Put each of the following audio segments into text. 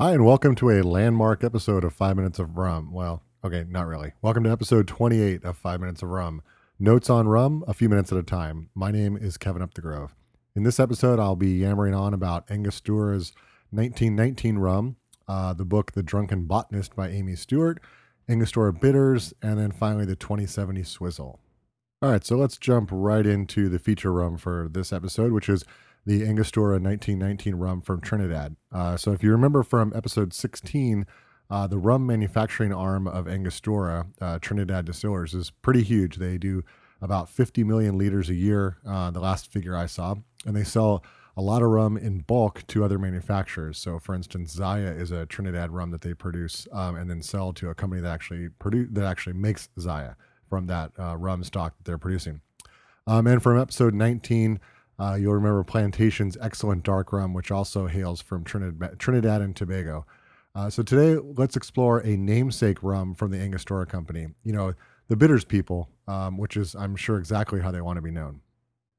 Hi, and welcome to a landmark episode of 5 Minutes of Rum. Well, okay, not really. Welcome to episode 28 of 5 Minutes of Rum. Notes on rum, a few minutes at a time. My name is Kevin Updegrove. In this episode, I'll be yammering on about Angostura's 1919 rum, the book The Drunken Botanist by Amy Stewart, Angostura Bitters, and then finally the 2070 Swizzle. All right, so let's jump right into the feature rum for this episode, which is the Angostura 1919 rum from Trinidad. So if you remember from episode 16, the rum manufacturing arm of Angostura, Trinidad Distillers, is pretty huge. They do about 50 million liters a year, the last figure I saw, and they sell a lot of rum in bulk to other manufacturers. So for instance, Zaya is a Trinidad rum that they produce and then sell to a company that actually makes Zaya from that rum stock that they're producing. And from episode 19, you'll remember Plantation's excellent dark rum, which also hails from Trinidad and Tobago. So today, let's explore a namesake rum from the Angostura Company. You know, the bitters people, which is, I'm sure, exactly how they want to be known.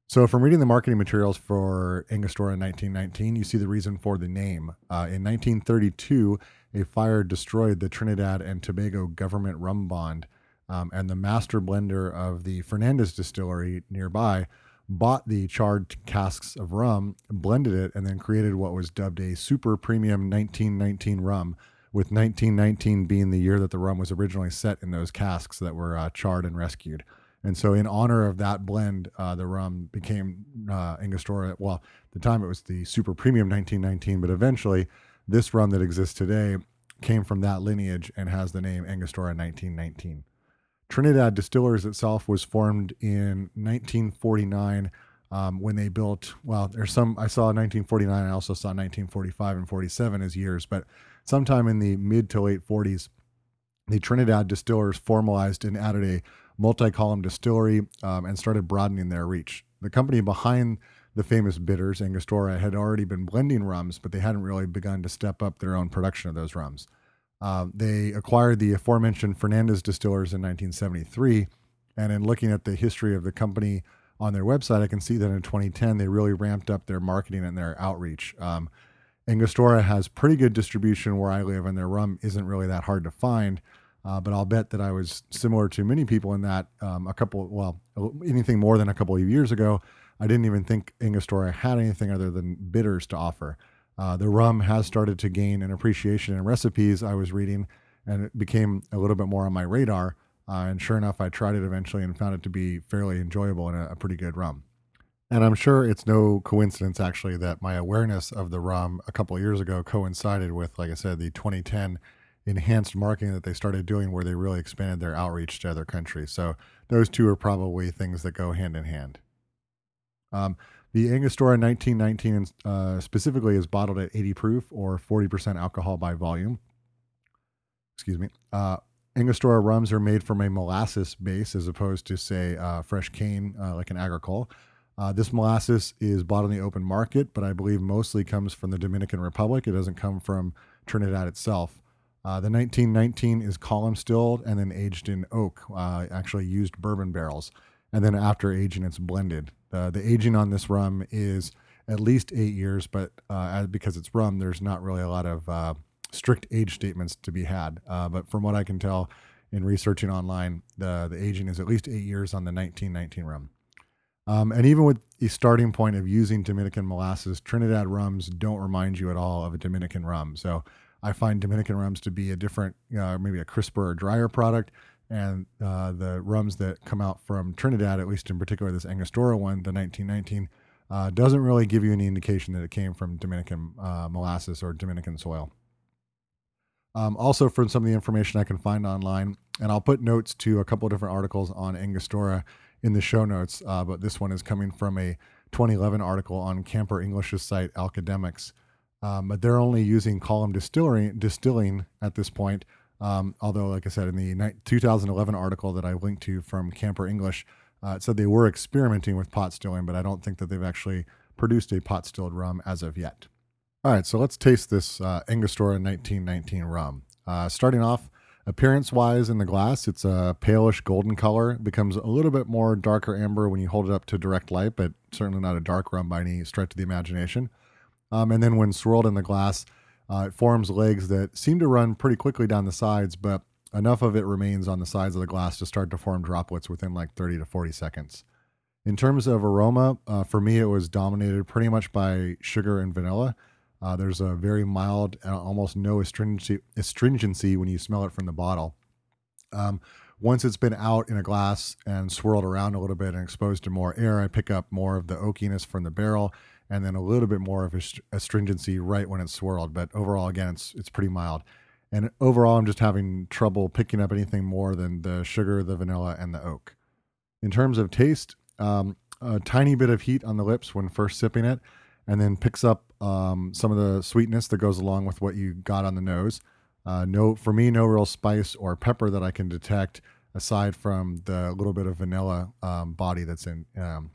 So from reading the marketing materials for Angostura in 1919, you see the reason for the name. In 1932, a fire destroyed the Trinidad and Tobago government rum bond, and the master blender of the Fernandez distillery nearby bought the charred casks of rum, blended it, and then created what was dubbed a super premium 1919 rum, with 1919 being the year that the rum was originally set in those casks that were charred and rescued. And so in honor of that blend, the rum became Angostura. Well, at the time it was the super premium 1919, but eventually this rum that exists today came from that lineage and has the name Angostura 1919. Trinidad Distillers itself was formed in 1949 when they built, well, there's some, I saw 1949, I also saw 1945 and 47 as years, but sometime in the mid to late 40s, the Trinidad Distillers formalized and added a multi-column distillery and started broadening their reach. The company behind the famous bitters, Angostura, had already been blending rums, but they hadn't really begun to step up their own production of those rums. They acquired the aforementioned Fernandez Distillers in 1973, and in looking at the history of the company on their website, I can see that in 2010 they really ramped up their marketing and their outreach. Angostura has pretty good distribution where I live, and their rum isn't really that hard to find, but I'll bet that I was similar to many people in that anything more than a couple of years ago, I didn't even think Angostura had anything other than bitters to offer. The rum has started to gain an appreciation in recipes I was reading, and it became a little bit more on my radar. And sure enough, I tried it eventually and found it to be fairly enjoyable and a pretty good rum. And I'm sure it's no coincidence, actually, that my awareness of the rum a couple of years ago coincided with, like I said, the 2010 enhanced marketing that they started doing where they really expanded their outreach to other countries. So those two are probably things that go hand in hand. The Angostura 1919 specifically is bottled at 80 proof or 40% alcohol by volume. Excuse me. Angostura rums are made from a molasses base as opposed to, say, fresh cane like an agricole. This molasses is bottled in the open market, but I believe mostly comes from the Dominican Republic. It doesn't come from Trinidad itself. The 1919 is column stilled and then aged in oak, actually used bourbon barrels. And then after aging, it's blended. The aging on this rum is at least 8 years, but because it's rum, there's not really a lot of strict age statements to be had. But from what I can tell in researching online, the aging is at least 8 years on the 1919 rum. And even with the starting point of using Dominican molasses, Trinidad rums don't remind you at all of a Dominican rum. So I find Dominican rums to be a different, maybe a crisper or drier product. And the rums that come out from Trinidad, at least in particular this Angostura one, the 1919, doesn't really give you any indication that it came from Dominican molasses or Dominican soil. Also from some of the information I can find online, and I'll put notes to a couple of different articles on Angostura in the show notes, but this one is coming from a 2011 article on Camper English's site, Alcademics. But they're only using column distilling at this point, although, like I said, in the 2011 article that I linked to from Camper English, it said they were experimenting with pot stilling, but I don't think that they've actually produced a pot stilled rum as of yet. All right, so let's taste this Angostura 1919 rum. Starting off, appearance-wise in the glass, it's a palish golden color. It becomes a little bit more darker amber when you hold it up to direct light, but certainly not a dark rum by any stretch of the imagination. And then when swirled in the glass, It forms legs that seem to run pretty quickly down the sides, but enough of it remains on the sides of the glass to start to form droplets within like 30 to 40 seconds. In terms of aroma, for me, it was dominated pretty much by sugar and vanilla. There's a very mild, almost no astringency when you smell it from the bottle. Once it's been out in a glass and swirled around a little bit and exposed to more air, I pick up more of the oakiness from the barrel and then a little bit more of astringency right when it's swirled. But overall, again, it's pretty mild. And overall, I'm just having trouble picking up anything more than the sugar, the vanilla, and the oak. In terms of taste, a tiny bit of heat on the lips when first sipping it, and then picks up some of the sweetness that goes along with what you got on the nose. For me, no real spice or pepper that I can detect aside from the little bit of vanilla body that's in, the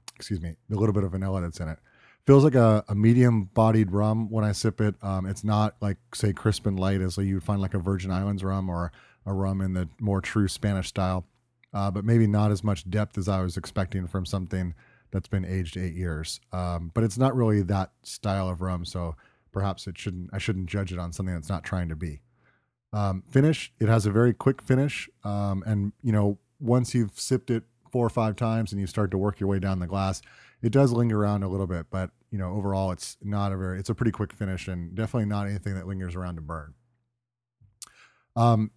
little bit of vanilla that's in it. Feels like a medium-bodied rum when I sip it. It's not like, say, crisp and light as you would find like a Virgin Islands rum or a rum in the more true Spanish style, but maybe not as much depth as I was expecting from something that's been aged 8 years. But it's not really that style of rum, so perhaps I shouldn't judge it on something that's not trying to be. Finish, it has a very quick finish. And you know, once you've sipped it 4 or 5 times and you start to work your way down the glass, it does linger around a little bit, but you know, overall it's a pretty quick finish and definitely not anything that lingers around to burn.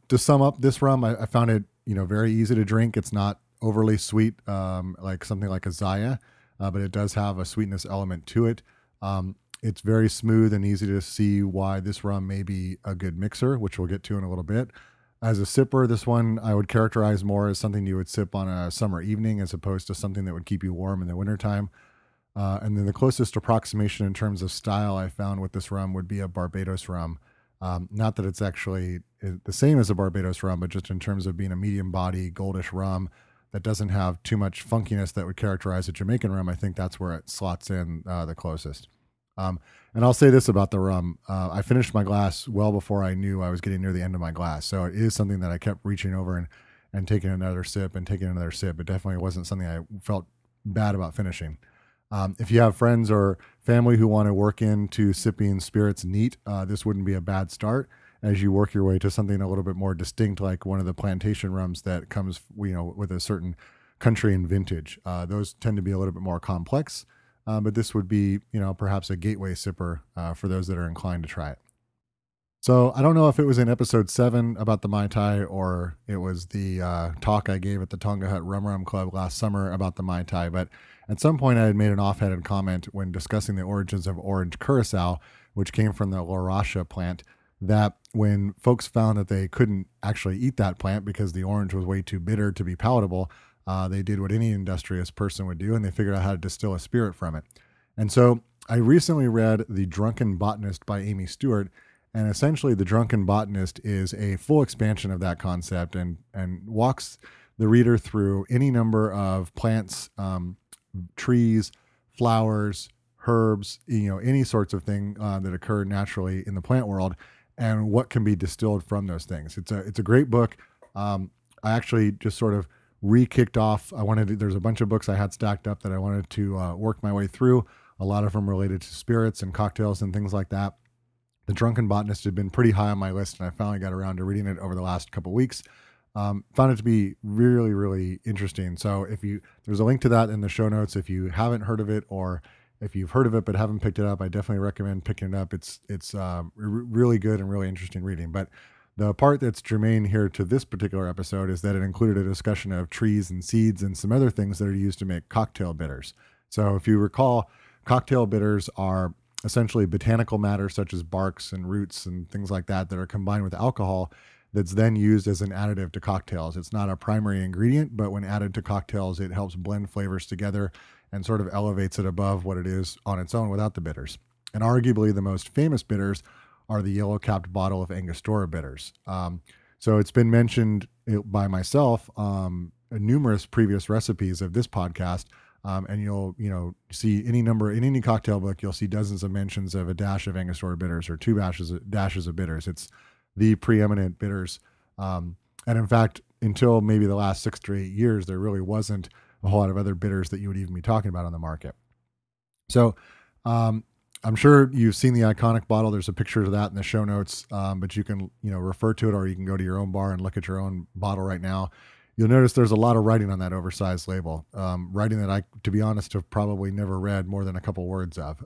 To sum up this rum, I found it, very easy to drink. It's not overly sweet, like something like a Zaya, but it does have a sweetness element to it. It's very smooth and easy to see why this rum may be a good mixer, which we'll get to in a little bit. As a sipper, this one I would characterize more as something you would sip on a summer evening as opposed to something that would keep you warm in the wintertime. And then the closest approximation in terms of style I found with this rum would be a Barbados rum. Not that it's actually the same as a Barbados rum, but just in terms of being a medium body, goldish rum that doesn't have too much funkiness that would characterize a Jamaican rum. I think that's where it slots in the closest. And I'll say this about the rum. I finished my glass well before I knew I was getting near the end of my glass. So it is something that I kept reaching over and taking another sip and taking another sip. It definitely wasn't something I felt bad about finishing. If you have friends or family who want to work into sipping spirits neat, this wouldn't be a bad start as you work your way to something a little bit more distinct, like one of the plantation rums that comes, with a certain country and vintage. Those tend to be a little bit more complex. But this would be, perhaps a gateway sipper for those that are inclined to try it. So I don't know if it was in episode 7 about the Mai Tai or it was the talk I gave at the Tonga Hut Rum Rum Club last summer about the Mai Tai. But at some point I had made an offhanded comment when discussing the origins of orange curacao, which came from the Lorasha plant, that when folks found that they couldn't actually eat that plant because the orange was way too bitter to be palatable, they did what any industrious person would do, and they figured out how to distill a spirit from it. And so I recently read The Drunken Botanist by Amy Stewart, and essentially The Drunken Botanist is a full expansion of that concept and walks the reader through any number of plants, trees, flowers, herbs, any sorts of thing that occur naturally in the plant world and what can be distilled from those things. It's a great book. I actually just sort of re-kicked off. There's a bunch of books I had stacked up that I wanted to work my way through. A lot of them related to spirits and cocktails and things like that. The Drunken Botanist had been pretty high on my list, and I finally got around to reading it over the last couple weeks. Found it to be really, really interesting. So there's a link to that in the show notes. If you haven't heard of it, or if you've heard of it but haven't picked it up, I definitely recommend picking it up. It's really good and really interesting reading. But the part that's germane here to this particular episode is that it included a discussion of trees and seeds and some other things that are used to make cocktail bitters. So if you recall, cocktail bitters are essentially botanical matter such as barks and roots and things like that that are combined with alcohol that's then used as an additive to cocktails. It's not a primary ingredient, but when added to cocktails, it helps blend flavors together and sort of elevates it above what it is on its own without the bitters. And arguably the most famous bitters are the yellow-capped bottle of Angostura bitters. So it's been mentioned by myself in numerous previous recipes of this podcast, and you'll see any number in any cocktail book. You'll see dozens of mentions of a dash of Angostura bitters or 2 dashes of bitters. It's the preeminent bitters, and in fact, until maybe the last 6 to 8 years, there really wasn't a whole lot of other bitters that you would even be talking about on the market. So. I'm sure you've seen the iconic bottle. There's a picture of that in the show notes, but you can, refer to it, or you can go to your own bar and look at your own bottle right now. You'll notice there's a lot of writing on that oversized label, writing that I, to be honest, have probably never read more than a couple words of.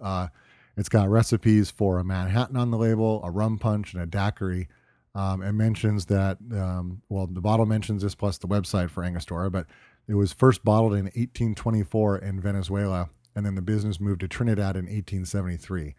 It's got recipes for a Manhattan on the label, a rum punch, and a daiquiri. It mentions that, the bottle mentions this plus the website for Angostura, but it was first bottled in 1824 in Venezuela, and then the business moved to Trinidad in 1873.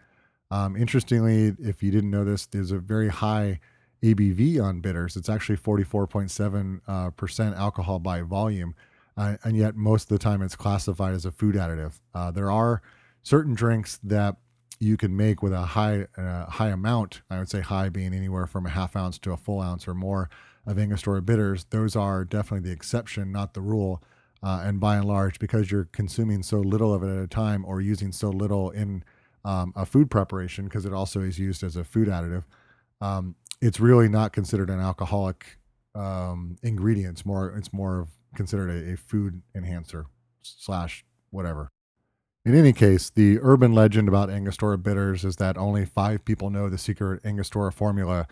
Interestingly, if you didn't notice, there's a very high ABV on bitters. It's actually 44.7% alcohol by volume, and yet most of the time it's classified as a food additive. There are certain drinks that you can make with a high amount. I would say high being anywhere from a half ounce to a full ounce or more of Angostura bitters. Those are definitely the exception, not the rule. And by and large, because you're consuming so little of it at a time or using so little in a food preparation, because it also is used as a food additive, it's really not considered an alcoholic ingredient. It's more considered a food enhancer / whatever. In any case, the urban legend about Angostura bitters is that only 5 people know the secret Angostura formula,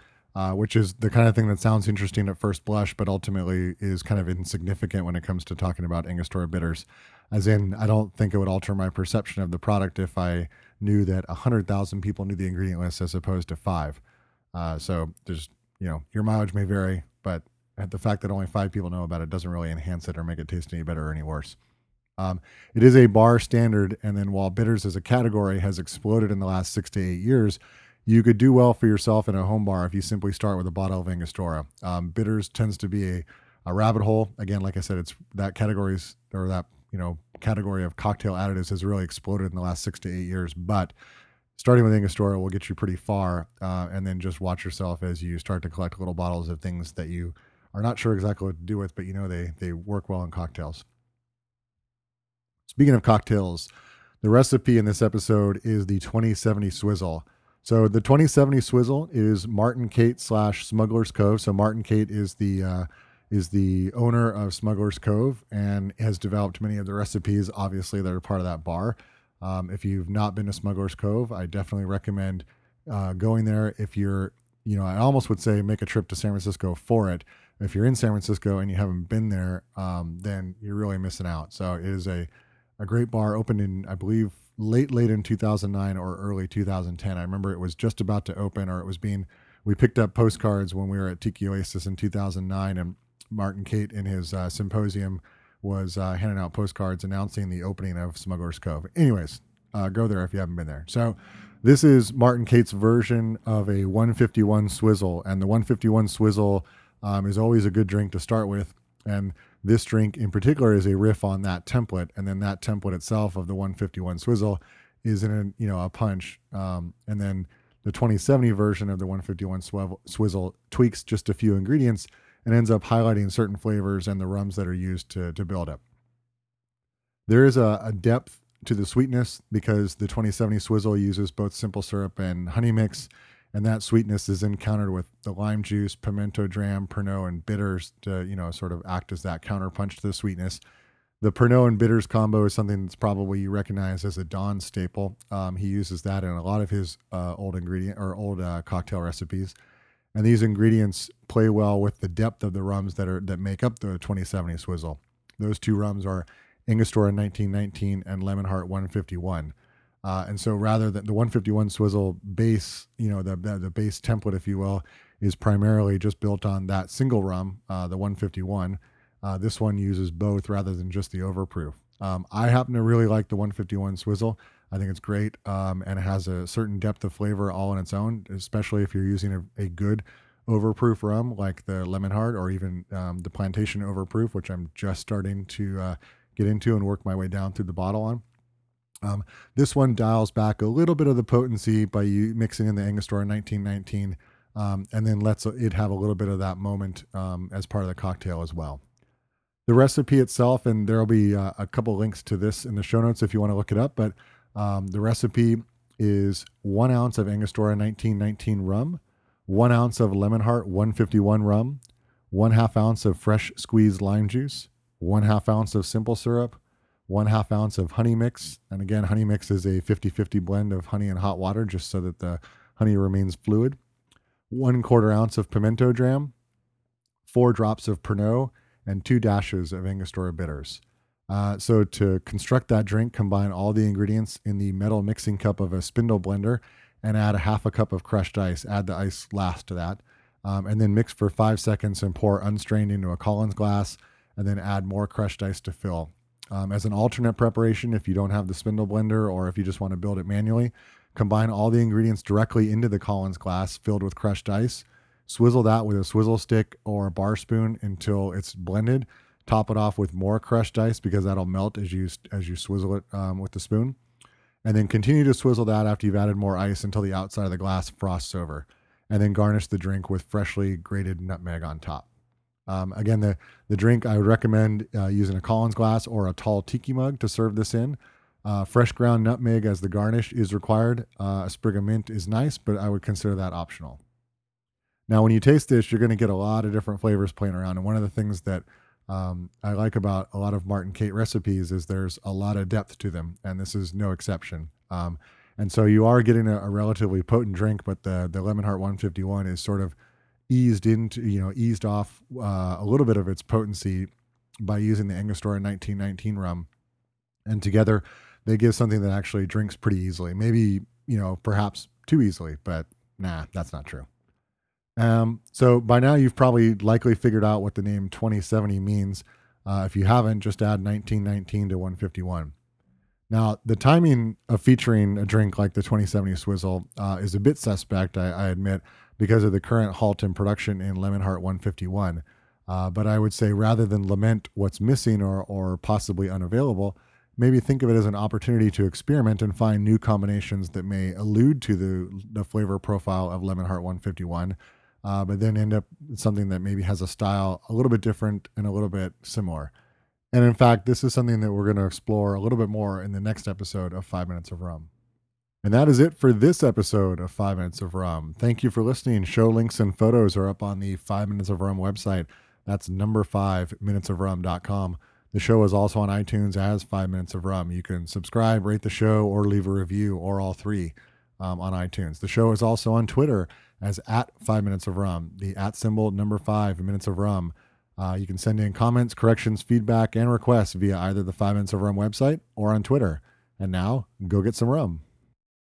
which is the kind of thing that sounds interesting at first blush, but ultimately is kind of insignificant when it comes to talking about Angostura bitters. As in, I don't think it would alter my perception of the product if I knew that 100,000 people knew the ingredient list as opposed to 5. So there's, your mileage may vary, but the fact that only 5 people know about it doesn't really enhance it or make it taste any better or any worse. It is a bar standard, and then while bitters as a category has exploded in the last 6 to 8 years, you could do well for yourself in a home bar if you simply start with a bottle of Angostura. Bitters tends to be a rabbit hole. Again, like I said, it's that categories or that category of cocktail additives has really exploded in the last 6 to 8 years. But starting with Angostura will get you pretty far, and then just watch yourself as you start to collect little bottles of things that you are not sure exactly what to do with, but they work well in cocktails. Speaking of cocktails, the recipe in this episode is the 2070 Swizzle. So the 2070 Swizzle is Martin Kate / Smuggler's Cove. So Martin Kate is the owner of Smuggler's Cove and has developed many of the recipes, obviously, that are part of that bar. If you've not been to Smuggler's Cove, I definitely recommend going there. If you're, I almost would say make a trip to San Francisco for it. If you're in San Francisco and you haven't been there, then you're really missing out. So it is a great bar, opened in, I believe, late in 2009 or early 2010. I remember it was just about to open, or it was being, we picked up postcards when we were at Tiki Oasis in 2009, and Martin Kate in his symposium was handing out postcards announcing the opening of Smuggler's Cove. Anyways, go there if you haven't been there. So this is Martin Kate's version of a 151 Swizzle, and the 151 Swizzle is always a good drink to start with, and this drink in particular is a riff on that template, and then that template itself of the 151 Swizzle is in a punch, and then the 2070 version of the 151 Swizzle tweaks just a few ingredients and ends up highlighting certain flavors and the rums that are used to build up. There is a depth to the sweetness because the 2070 Swizzle uses both simple syrup and honey mix, and that sweetness is encountered with the lime juice, pimento dram, Pernod, and bitters to, sort of act as that counterpunch to the sweetness. The Pernod and bitters combo is something that's probably you recognize as a Don staple. He uses that in a lot of his old cocktail recipes. And these ingredients play well with the depth of the rums that make up the 2070 Swizzle. Those two rums are Angostura 1919 and Lemon Hart 151. And so rather than the 151 Swizzle base, the base template, if you will, is primarily just built on that single rum, the 151. This one uses both rather than just the overproof. I happen to really like the 151 Swizzle. I think it's great, and it has a certain depth of flavor all on its own, especially if you're using a good overproof rum like the Lemon Hart or even the Plantation overproof, which I'm just starting to get into and work my way down through the bottle on. This one dials back a little bit of the potency by mixing in the Angostura 1919, and then lets it have a little bit of that moment as part of the cocktail as well. The recipe itself, and there will be a couple links to this in the show notes if you want to look it up, but the recipe is 1 ounce of Angostura 1919 rum, 1 ounce of Lemon Hart 151 rum, 1/2 ounce of fresh squeezed lime juice, 1/2 ounce of simple syrup, 1/2 ounce of honey mix. And again, honey mix is a 50-50 blend of honey and hot water, just so that the honey remains fluid. 1/4 ounce of pimento dram, 4 drops of Pernod, and 2 dashes of Angostura bitters. So to construct that drink, combine all the ingredients in the metal mixing cup of a spindle blender and add 1/2 cup of crushed ice. Add the ice last to that. And then mix for 5 seconds and pour unstrained into a Collins glass, and then add more crushed ice to fill. As an alternate preparation, if you don't have the spindle blender or if you just want to build it manually, combine all the ingredients directly into the Collins glass filled with crushed ice. Swizzle that with a swizzle stick or a bar spoon until it's blended. Top it off with more crushed ice, because that'll melt as you swizzle it with the spoon. And then continue to swizzle that after you've added more ice until the outside of the glass frosts over. And then garnish the drink with freshly grated nutmeg on top. Again, the drink, I would recommend using a Collins glass or a tall tiki mug to serve this in. Fresh ground nutmeg as the garnish is required. A sprig of mint is nice, but I would consider that optional. Now, when you taste this, you're going to get a lot of different flavors playing around. And one of the things that I like about a lot of Martin Kate recipes is there's a lot of depth to them, and this is no exception. And so you are getting a relatively potent drink, but the Lemon Hart 151 is sort of eased off a little bit of its potency by using the Angostura 1919 rum, and together they give something that actually drinks pretty easily. Maybe, perhaps too easily, but nah, that's not true. So by now you've probably likely figured out what the name 2070 means. If you haven't, just add 1919 to 151. Now, the timing of featuring a drink like the 2070 Swizzle is a bit suspect, I admit, because of the current halt in production in Lemon Hart 151. But I would say, rather than lament what's missing or possibly unavailable, maybe think of it as an opportunity to experiment and find new combinations that may allude to the flavor profile of Lemon Hart 151, but then end up with something that maybe has a style a little bit different and a little bit similar. And in fact, this is something that we're going to explore a little bit more in the next episode of 5 Minutes of Rum. And that is it for this episode of 5 Minutes of Rum. Thank you for listening. Show links and photos are up on the 5 Minutes of Rum website. That's 5minutesofrum.com. The show is also on iTunes as 5 Minutes of Rum. You can subscribe, rate the show, or leave a review, or all three on iTunes. The show is also on Twitter as @5minutesofrum, the @ symbol 5 minutes of rum. You can send in comments, corrections, feedback, and requests via either the 5 Minutes of Rum website or on Twitter. And now, go get some rum.